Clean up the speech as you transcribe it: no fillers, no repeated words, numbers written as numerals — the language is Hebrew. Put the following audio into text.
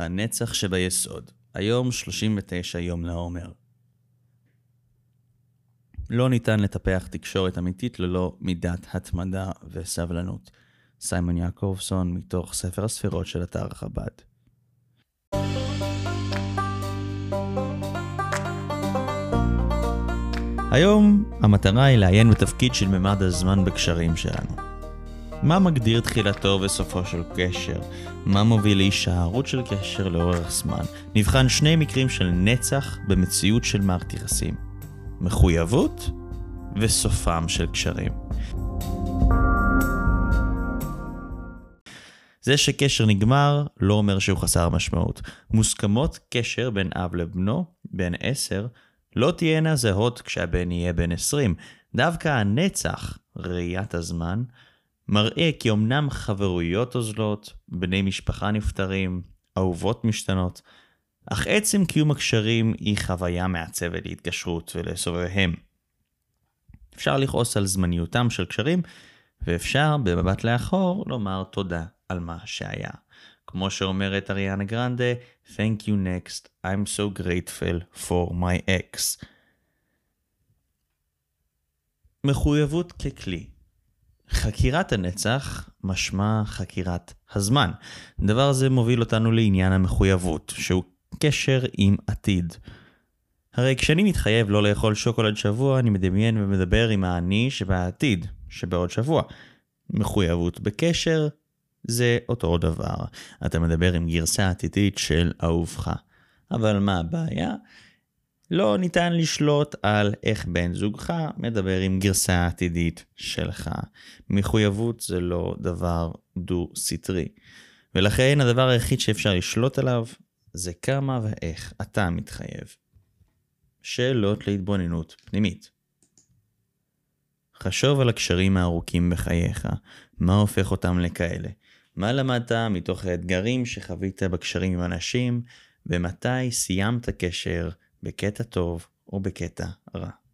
הנצח שביסוד, היום 39 יום לעומר. לא ניתן לטפח תקשורת אמיתית ללא מידת התמדה וסבלנות. סיימן יעקובסון, מתוך ספר הספירות של אתר חב"ד. היום המטרה היא לעיין בתפקיד של ממד הזמן בקשרים שלנו. מה מגדיר תחילתו וסופו של קשר? מה מוביל להישארות של קשר לאורך זמן? נבחן שני מקרים של נצח במציאות של מערכת יחסים. מחויבות וסופם של קשרים. זה שקשר נגמר לא אומר שהוא חסר משמעות. מוסכמות קשר בין אב לבנו, בין 10, לא תהיינה זהות כשהבן יהיה בן 20. דווקא הנצח, ראיית הזמן, מראה כי אמנם חברויות עוזלות, בני משפחה נפטרים, אהובות משתנות, אך עצם קיום הקשרים היא חוויה מעצבת להתגשרות ולסובביהם. אפשר לכעוס על זמניותם של קשרים, ואפשר במבט לאחור לומר תודה על מה שהיה. כמו שאומרת אריאנה גרנדה, Thank you next, I'm so grateful for my ex. מחויבות ככלי. חקירת הנצח משמע חקירת הזמן. דבר זה מוביל אותנו לעניין המחויבות, שהוא קשר עם עתיד. הרי כשאני מתחייב לא לאכול שוקולד שבוע, אני מדמיין ומדבר עם האני שבעתיד, שבעוד שבוע. מחויבות בקשר זה אותו דבר. אתה מדבר עם גרסה עתידית של אהובך. אבל מה הבעיה? לא ניתן לשלוט על איך בן זוגך מדבר עם גרסה עתידית שלך. מחויבות זה לא דבר דו-סטרי. ולכן הדבר היחיד שאפשר לשלוט עליו זה כמה ואיך אתה מתחייב. שאלות להתבוננות פנימית. חשוב על הקשרים הארוכים בחייך. מה הופך אותם לכאלה? מה למדת מתוך האתגרים שחווית בקשרים עם אנשים, ומתי סיימת קשר בקטע טוב או בקטע רע?